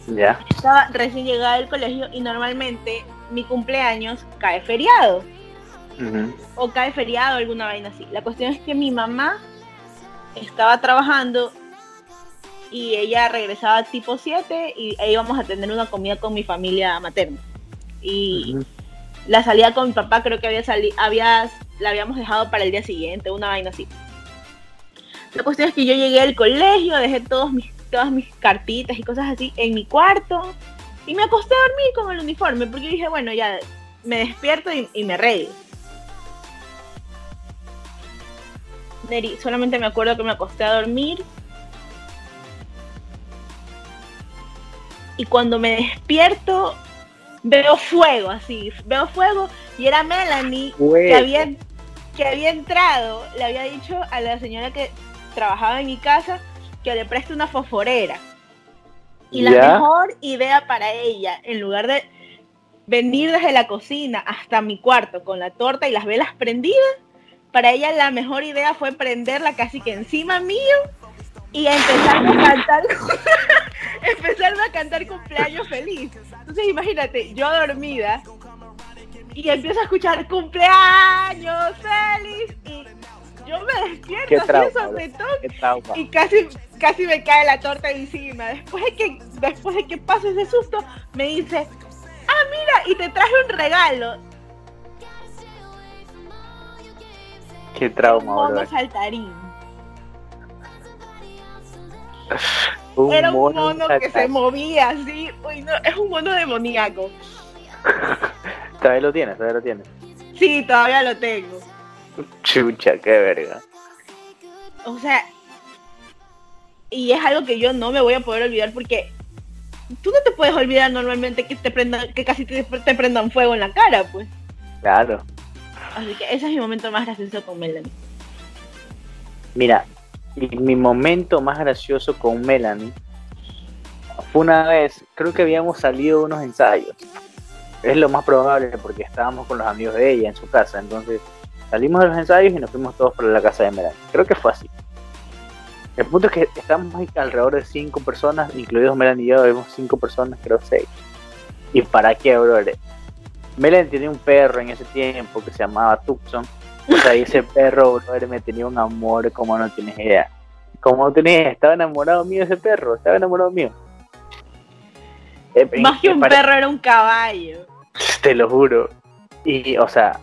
Ya. Estaba recién llegada del colegio y normalmente mi cumpleaños cae feriado. Uh-huh. O cae feriado, alguna vaina así. La cuestión es que mi mamá estaba trabajando y ella regresaba tipo 7 y ahí íbamos a tener una comida con mi familia materna. Y uh-huh. La salida con mi papá creo que la habíamos dejado para el día siguiente, una vaina así. La cuestión es que yo llegué al colegio, dejé todas mis cartitas y cosas así en mi cuarto y me acosté a dormir con el uniforme porque dije, bueno, ya me despierto y me arreglo. solamente me acuerdo que me acosté a dormir. Y cuando me despierto, veo fuego, así, veo fuego. Y era Melanie, que había entrado, le había dicho a la señora que trabajaba en mi casa que le preste una fosforera. Y la mejor idea para ella, en lugar de venir desde la cocina hasta mi cuarto con la torta y las velas prendidas, para ella la mejor idea fue prenderla casi que encima mío y empezando a cantar cumpleaños feliz. Entonces imagínate, yo dormida y empiezo a escuchar cumpleaños feliz y yo me despierto así, y casi me cae la torta encima. Después de que paso ese susto, me dice: ah, mira, y te traje un regalo. Qué trauma, boludo. Un mono saltarín. Era un mono que se movía así. Uy, no, es un mono demoníaco. Todavía lo tienes. Sí, todavía lo tengo. Chucha, qué verga. O sea, y es algo que yo no me voy a poder olvidar, porque tú no te puedes olvidar normalmente que casi te prendan fuego en la cara, pues. Claro. Así que ese es mi momento más gracioso con Melanie. Mira, y mi momento más gracioso con Melanie fue una vez, creo que habíamos salido de unos ensayos. Es lo más probable, porque estábamos con los amigos de ella en su casa, entonces salimos de los ensayos y nos fuimos todos para la casa de Melanie. Creo que fue así. El punto es que estamos alrededor de 5 personas, incluidos Melanie y yo, vemos 5 personas, creo 6. ¿Y para qué, brother? Melanie tenía un perro en ese tiempo que se llamaba Tuxon. O sea, ese perro, brother, me tenía un amor como no tienes idea. Estaba enamorado mío ese perro, Más que un perro, era un caballo. Te lo juro. Y, o sea,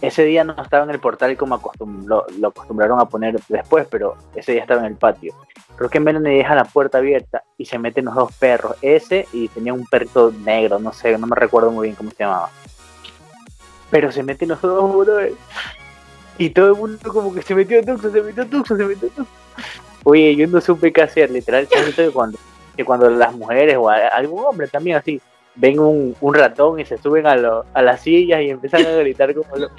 ese día no estaba en el portal como lo acostumbraron a poner después, pero ese día estaba en el patio. Creo que Melanie deja la puerta abierta y se meten los dos perros, ese y tenía un perrito negro, no sé, no me recuerdo muy bien cómo se llamaba. Pero se meten los dos, bro, y todo el mundo como que se metió Tuxo. Oye, yo no supe qué hacer, literal, que cuando las mujeres o algún hombre también así, ven un ratón y se suben a las sillas y empiezan a gritar como locos.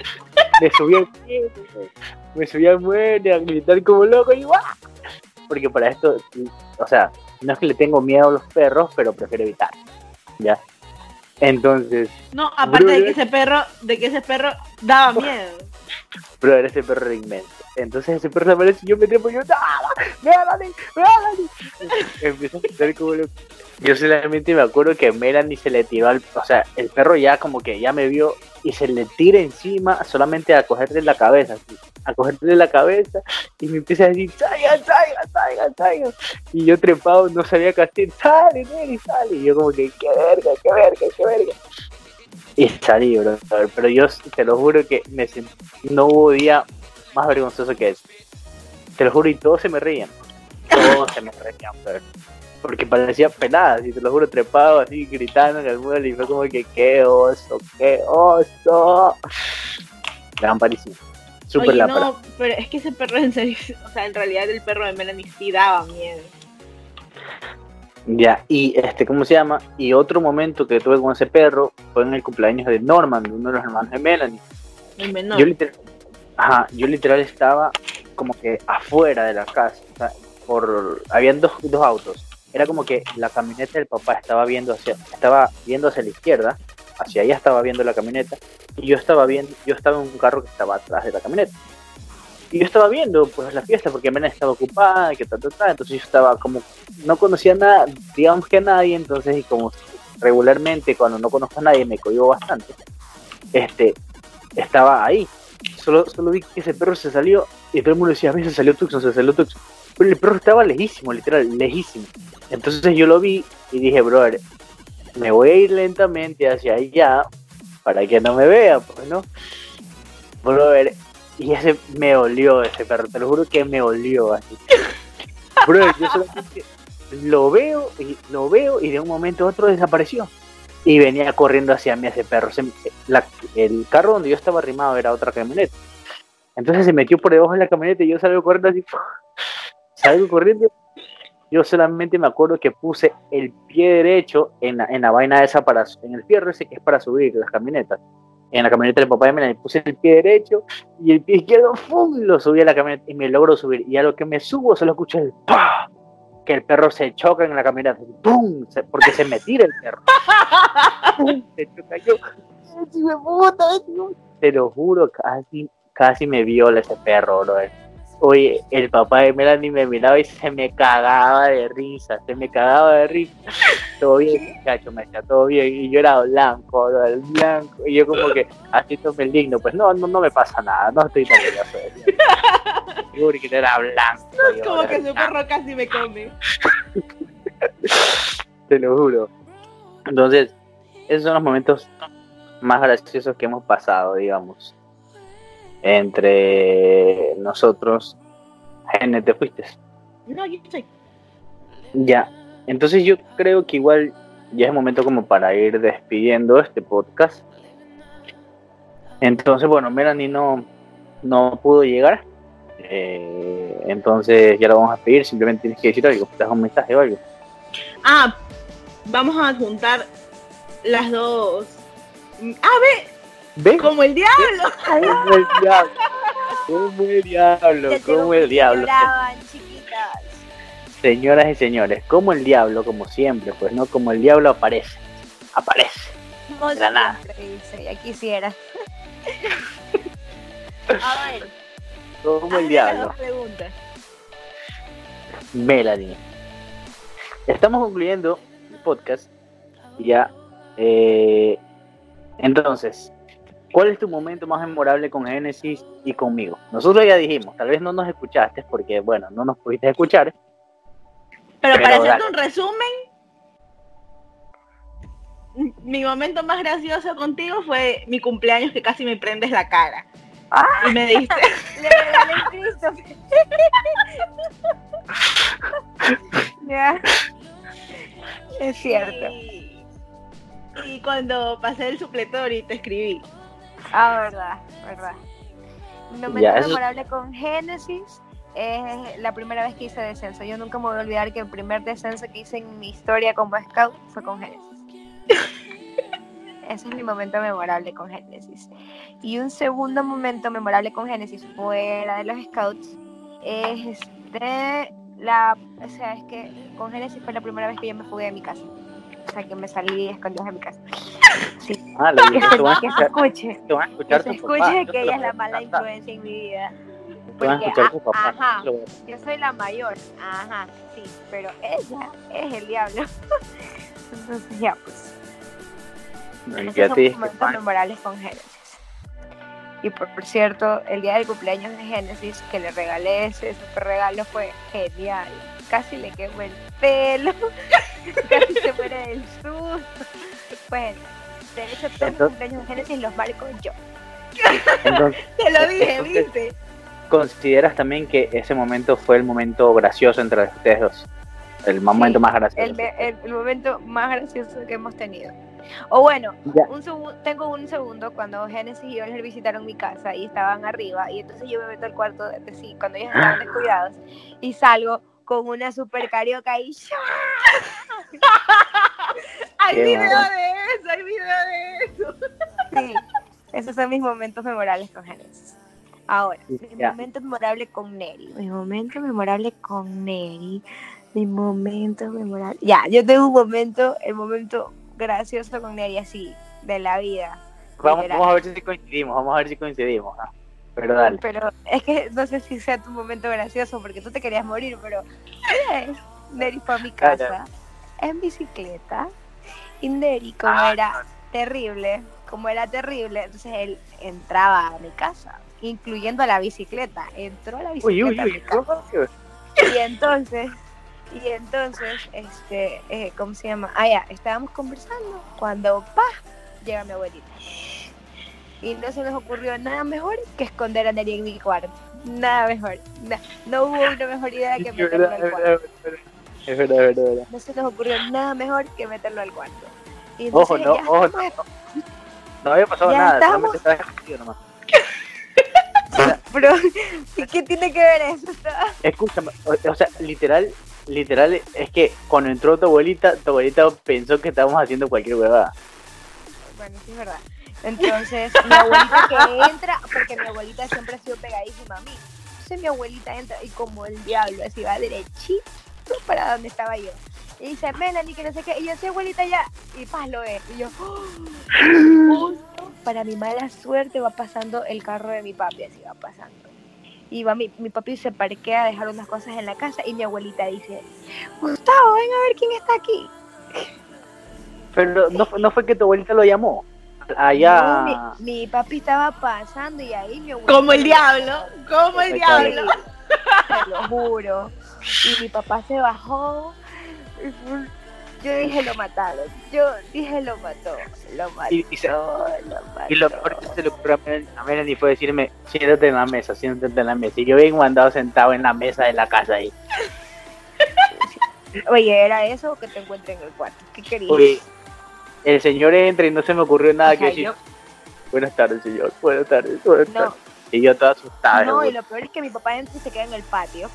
Me subí al mueble a gritar como loco y ¡guau! Porque para esto, o sea, no es que le tengo miedo a los perros, pero prefiero evitar, ¿ya? Entonces... No, aparte brother, de que ese perro daba miedo. Pero era ese perro inmenso. Entonces ese perro aparece y yo me trepo y yo... ¡Ah! ¡Melanie! Empiezo a gritar como loco. Yo solamente me acuerdo que Melanie se le tiró o sea, el perro ya como que ya me vio y se le tira encima solamente a cogerle la cabeza y me empieza a decir salga, y yo trepado no sabía qué hacer, sale, y yo como que qué verga, y salí, bro, pero yo te lo juro que no hubo día más vergonzoso que ese, te lo juro, y todos se me reían, bro. Porque parecía pelada, y te lo juro, trepado así, gritando en el mueble, y fue como que ¡qué oso! Lamparísimo. Súper lámpara. No, pero es que ese perro, en serio, o sea, en realidad el perro de Melanie sí daba miedo. Ya, y ¿cómo se llama? Y otro momento que tuve con ese perro fue en el cumpleaños de Norman, uno de los hermanos de Melanie. El menor. Yo literal estaba como que afuera de la casa, o sea, habían dos autos. Era como que la camioneta del papá estaba viendo hacia la izquierda, hacia allá estaba viendo la camioneta, y yo estaba en un carro que estaba atrás de la camioneta. Y yo estaba viendo pues la fiesta, porque Mena estaba ocupada, entonces yo estaba como, no conocía nada, digamos que a nadie, entonces y como regularmente cuando no conozco a nadie me cohibo bastante, estaba ahí. Solo vi que ese perro se salió, y todo el mundo decía, a mí se salió Tuxon. Pero el perro estaba lejísimo, literal, lejísimo. Entonces yo lo vi y dije, brother, me voy a ir lentamente hacia allá para que no me vea, pues, ¿no? Brother, y ese me olió, ese perro, te lo juro que me olió así. Brother, yo solamente lo veo y de un momento a otro desapareció. Y venía corriendo hacia mí ese perro. El carro donde yo estaba arrimado era otra camioneta. Entonces se metió por debajo de la camioneta y yo salgo corriendo así. Salgo corriendo. Yo solamente me acuerdo que puse el pie derecho en la vaina esa, para en el fierro ese que es para subir las camionetas. En la camioneta del papá de Melanie puse el pie derecho y el pie izquierdo, ¡fum!, lo subí a la camioneta y me logro subir. Y a lo que me subo solo escuché el ¡pah!, que el perro se choca en la camioneta, ¡pum!, porque se me tira el perro. ¡Pum! Se choca yo. Te lo juro, casi me viola ese perro, bro. Oye, el papá de Melanie me miraba y se me cagaba de risa. Todo bien, muchacho, me decía, todo bien. Y yo era blanco, bro, el blanco. Y yo como que, así todo maligno, pues no me pasa nada, no estoy tan nervioso. Seguro que era blanco. No, es como yo, que su perro casi me come. Te lo juro. Entonces, esos son los momentos más graciosos que hemos pasado, digamos, entre nosotros. Gene, ¿te fuiste? No, yo estoy. Ya, entonces yo creo que igual ya es momento como para ir despidiendo este podcast. Entonces, bueno, Melanie no pudo llegar, entonces ya lo vamos a pedir. Simplemente tienes que decir algo, te das un mensaje o algo. Vamos a adjuntar las dos. ¿Ve? Como el diablo. Como el diablo. Lloraban, chiquitas. Señoras y señores, como el diablo, como siempre, pues no, como el diablo aparece. No era nada. Dice, ya quisiera. A ver. Como el diablo. Melanie, estamos concluyendo el podcast ya. Entonces, ¿cuál es tu momento más memorable con Génesis y conmigo? Nosotros ya dijimos, tal vez no nos escuchaste porque, bueno, no nos pudiste escuchar. Pero para hacerte un resumen, mi momento más gracioso contigo fue mi cumpleaños, que casi me prendes la cara. Y me diste... Le regalé a Cristo. Ya. Es cierto. Y cuando pasé el supletorio y te escribí. Verdad. Mi momento memorable con Génesis es la primera vez que hice descenso. Yo nunca me voy a olvidar que el primer descenso que hice en mi historia como scout fue con Génesis. Ese es mi momento memorable con Génesis. Y un segundo momento memorable con Génesis fuera de los scouts es es que con Génesis fue la primera vez que yo me fugué de mi casa. O sea, que me salí escondidos de mi casa. Sí. Que se escuche que ella es la mala influencia en mi vida. Porque, yo soy la mayor. Sí, pero ella es el diablo. Entonces, ya, pues. Esos son momentos memorables con Génesis. Y por cierto, el día del cumpleaños de Génesis, que le regalé ese super regalo, fue genial. Casi le quemó el pelo. Casi se muere del susto. Bueno, de hecho todos los cumpleaños de Génesis los marco yo. Te lo dije, ¿viste? ¿Consideras también que ese momento fue el momento gracioso entre ustedes dos? El momento más gracioso. El momento más gracioso que hemos tenido. O bueno, tengo un segundo cuando Génesis y yo les visitaron mi casa y estaban arriba, y entonces yo me meto al cuarto de sí, cuando ellos estaban descuidados, y salgo con una super carioca y ¡ya! Hay video de eso. Sí, esos son mis momentos memorables con Génesis. Ahora, mi momento memorable con Neri. Ya, yo tengo el momento gracioso con Neri, así, de la vida. Vamos a ver si coincidimos. Pero dale. Pero es que no sé si sea tu momento gracioso porque tú te querías morir, pero Neri fue a mi casa en bicicleta y Neri, como era terrible, entonces él entraba a mi casa, incluyendo la bicicleta. Entró a la bicicleta a mi casa. Y entonces, ¿cómo se llama? Estábamos conversando cuando llega mi abuelita. Y no se nos ocurrió nada mejor que esconder a Neri en mi cuarto. Nada mejor. No hubo una mejor idea que meterlo al cuarto. Es verdad. No se nos ocurrió nada mejor que meterlo al cuarto. Y entonces, ojo, no había pasado nada. Solamente estaba escondido nomás. Pero, ¿qué tiene que ver eso? Escúchame, o sea, literal, es que cuando entró tu abuelita pensó que estábamos haciendo cualquier huevada. Bueno, sí es verdad. Entonces, mi abuelita que entra, porque mi abuelita siempre ha sido pegadísima a mí. Entonces mi abuelita entra y como el diablo, así va derechito para donde estaba yo. Y dice, Melanie, que no sé qué. Y yo, sí, abuelita, ya. Y paz, lo ve. Y yo, para mi mala suerte, va pasando el carro de mi papi. Así va pasando. Y va mi papi, se parquea a dejar unas cosas en la casa. Y mi abuelita dice, Gustavo, ven a ver quién está aquí. Pero no fue que tu abuelita lo llamó. Allá. No, mi papi estaba pasando y ahí mi abuelita. Como el diablo. Te lo juro. Y mi papá se bajó. Yo dije, lo mataron. Lo mató. Y lo peor que se le ocurrió a Melanie fue decirme, siéntate en la mesa. Y yo bien mandado sentado en la mesa de la casa ahí. Oye, ¿era eso o que te encuentre en el cuarto? ¿Qué querías? Oye, el señor entra y no se me ocurrió nada, o sea, que decir. Buenas tardes, señor. Buenas tardes. No. Y yo toda asustada. No, y lo peor es que mi papá entra y se queda en el patio.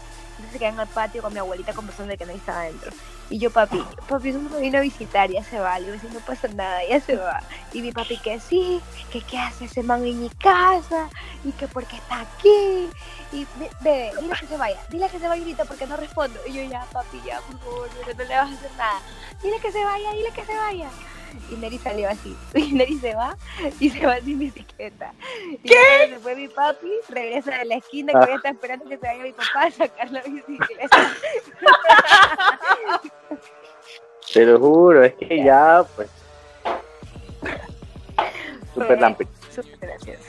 Con mi abuelita conversando de que no estaba adentro. Y yo, papi, eso me vino a visitar, ya se va. Le digo, no pasa nada, ya se va. Y mi papi, que sí, que qué hace ese man en mi casa, y que porque está aquí. Y bebé, dile que se vaya ahorita porque no respondo. Y yo, ya, papi, ya, por favor, no le vas a hacer nada. Dile que se vaya. Y Neri salió así. Y Neri se va sin bicicleta. Y ¿qué? Se fue mi papi, regresa de la esquina que voy a estar esperando que se vaya mi papá a sacar la bicicleta. Te lo juro, es que ya pues. Súper lámpara. Súper gracioso.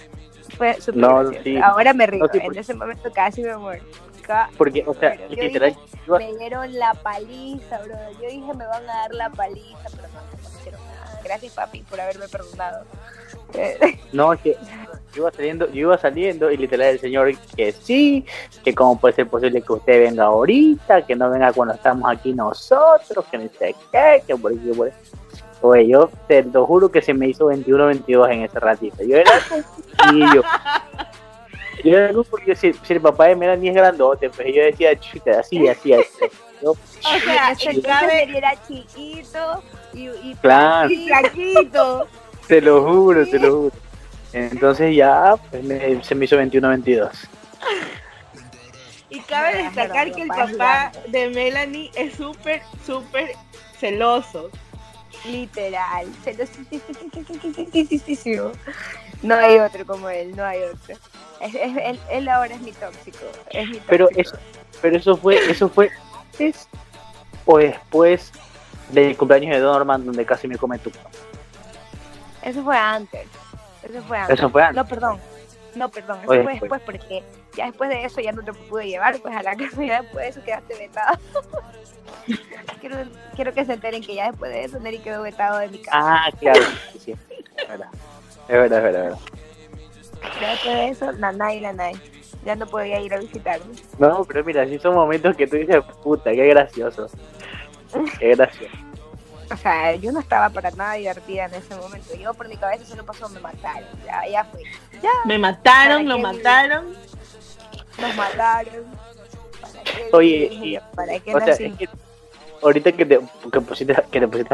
Fue súper gracioso. Sí. Ahora me río. No, sí, en ese momento casi me muero. Porque, o sea, literal. Me dieron la paliza, bro. Yo dije, me van a dar la paliza, pero no me hicieron nada. Gracias, papi, por haberme perdonado. No, es que yo iba saliendo y literal el señor que sí, que cómo puede ser posible que usted venga ahorita, que no venga cuando estamos aquí nosotros, que no sé qué, que por aquí, por ahí. Oye, yo te lo juro que se me hizo 21-22 en ese ratito. Yo era niño. Yo era algo porque si el papá de Melanie es grandote, pues yo decía, chuta, así. ¿No? O sea, el Gabriel era chiquito y claro. Flaquito. Te lo juro. Entonces ya pues, se me hizo 21-22. Y cabe destacar que el papá de Melanie es súper, súper celoso. Literal, celosísimo. No hay otro como él, Él ahora es mi tóxico. Pero eso fue antes o después del cumpleaños de Don Norman, donde casi me come tu. Eso fue antes. No, perdón. Eso fue después porque ya después de eso ya no te pude llevar pues a la casa, ya después de eso quedaste vetado. quiero que se enteren que ya después de eso Neri quedó vetado de mi casa. Ah, claro, sí. Es verdad. Después de eso, nanay. Ya no podía ir a visitarme. No, pero mira, sí son momentos que tú dices, puta, qué gracioso. O sea, yo no estaba para nada divertida en ese momento. Yo por mi cabeza solo pasó, me mataron. Ya fue. Ya. Me mataron, lo mataron. Nos mataron. Oye, ¿para qué no así? Es que ahorita que te pusiste a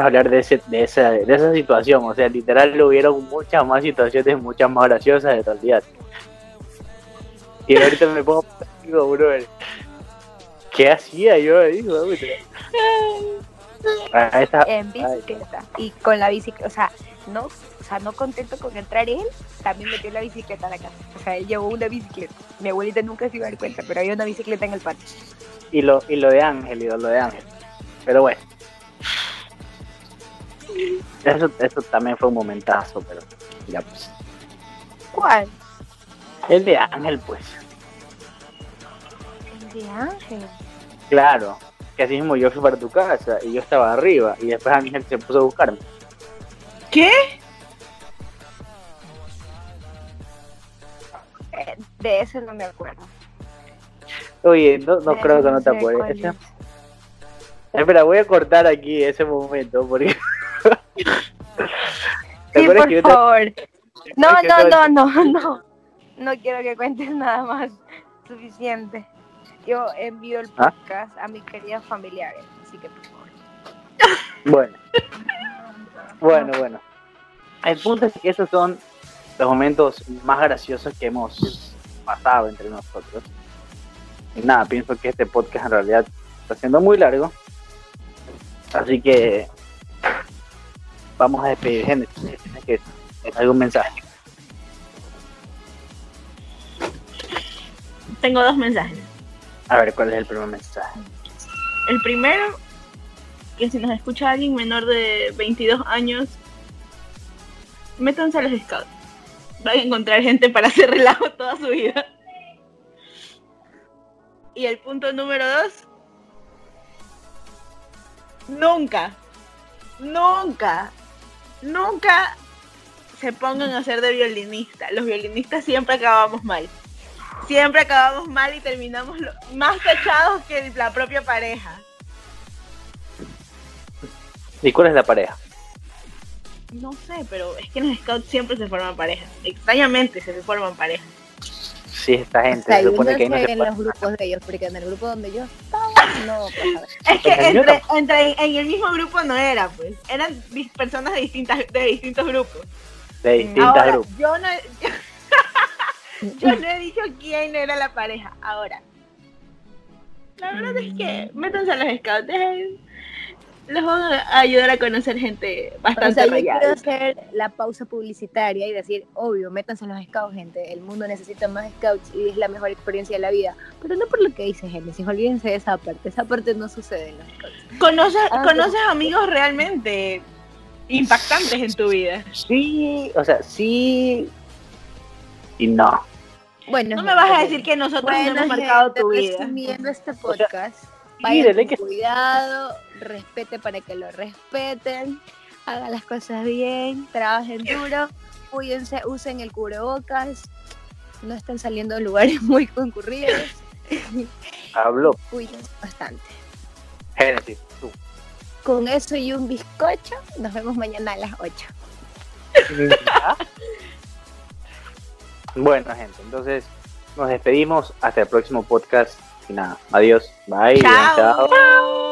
hablar de esa situación, o sea, literal hubieron muchas más situaciones, muchas más graciosas de realidad. Y ahorita me pongo, digo, brother, ¿qué hacía yo ahí? En bicicleta y con la bicicleta, no contento con entrar él, también metió la bicicleta a la casa. O sea, él llevó una bicicleta. Mi abuelita nunca se iba a dar cuenta, pero había una bicicleta en el patio. Y lo de Ángel. Pero bueno. Eso también fue un momentazo, pero ya pues. ¿Cuál? El de Ángel, pues. El de Ángel. Claro. Que así mismo yo fui para tu casa y yo estaba arriba y después Ángel se puso a buscarme. ¿Qué? De eso no me acuerdo. Oye, no creo que no te acuerdes. Espera, voy a cortar aquí ese momento porque... sí, por favor. No. No quiero que cuentes nada más, suficiente. Yo envío el podcast a mis queridas familiares, así que por favor. Bueno. El punto es que esos son los momentos más graciosos que hemos pasado entre nosotros. Y nada, pienso que este podcast en realidad está siendo muy largo. Así que vamos a despedir, gente. Tienes que tener algún mensaje. Tengo dos mensajes. A ver, ¿cuál es el primer mensaje? El primero, que si nos escucha alguien menor de 22 años, métanse a los scouts. Van a encontrar gente para hacer relajo toda su vida. Y el punto número 2, nunca se pongan a ser de violinista. Los violinistas siempre acabamos mal. Siempre acabamos mal y terminamos más cachados que la propia pareja. ¿Y cuál es la pareja? No sé, pero es que en los scouts siempre se forman parejas. Extrañamente se forman parejas. Sí, esta gente. O sea, se supone que ahí no se en los grupos de ellos, porque en el grupo donde yo estaba no. Es que en el mismo grupo no era, pues. Eran personas de distintos grupos. Yo no he dicho quién era la pareja. Ahora, la verdad es que métanse a los scouts, los van a ayudar a conocer gente bastante rayada. Yo quiero hacer la pausa publicitaria y decir, obvio, métanse a los scouts, gente. El mundo necesita más scouts y es la mejor experiencia de la vida. Pero no por lo que dice Génesis, olvídense de esa parte. Esa parte no sucede en los scouts. Conoces amigos realmente impactantes en tu vida. Sí, o sea, sí... Y no. Bueno, no me vas a decir que nosotros hemos marcado tu vida. Resumiendo este podcast, vayan con cuidado, respete para que lo respeten, hagan las cosas bien, trabajen duro, cuídense, usen el cubrebocas, no estén saliendo de lugares muy concurridos. Hablo. Cuídense bastante. Génesis, tú. Con eso y un bizcocho, nos vemos mañana a las 8. Bueno, gente, entonces nos despedimos hasta el próximo podcast y nada, adiós, bye, chao.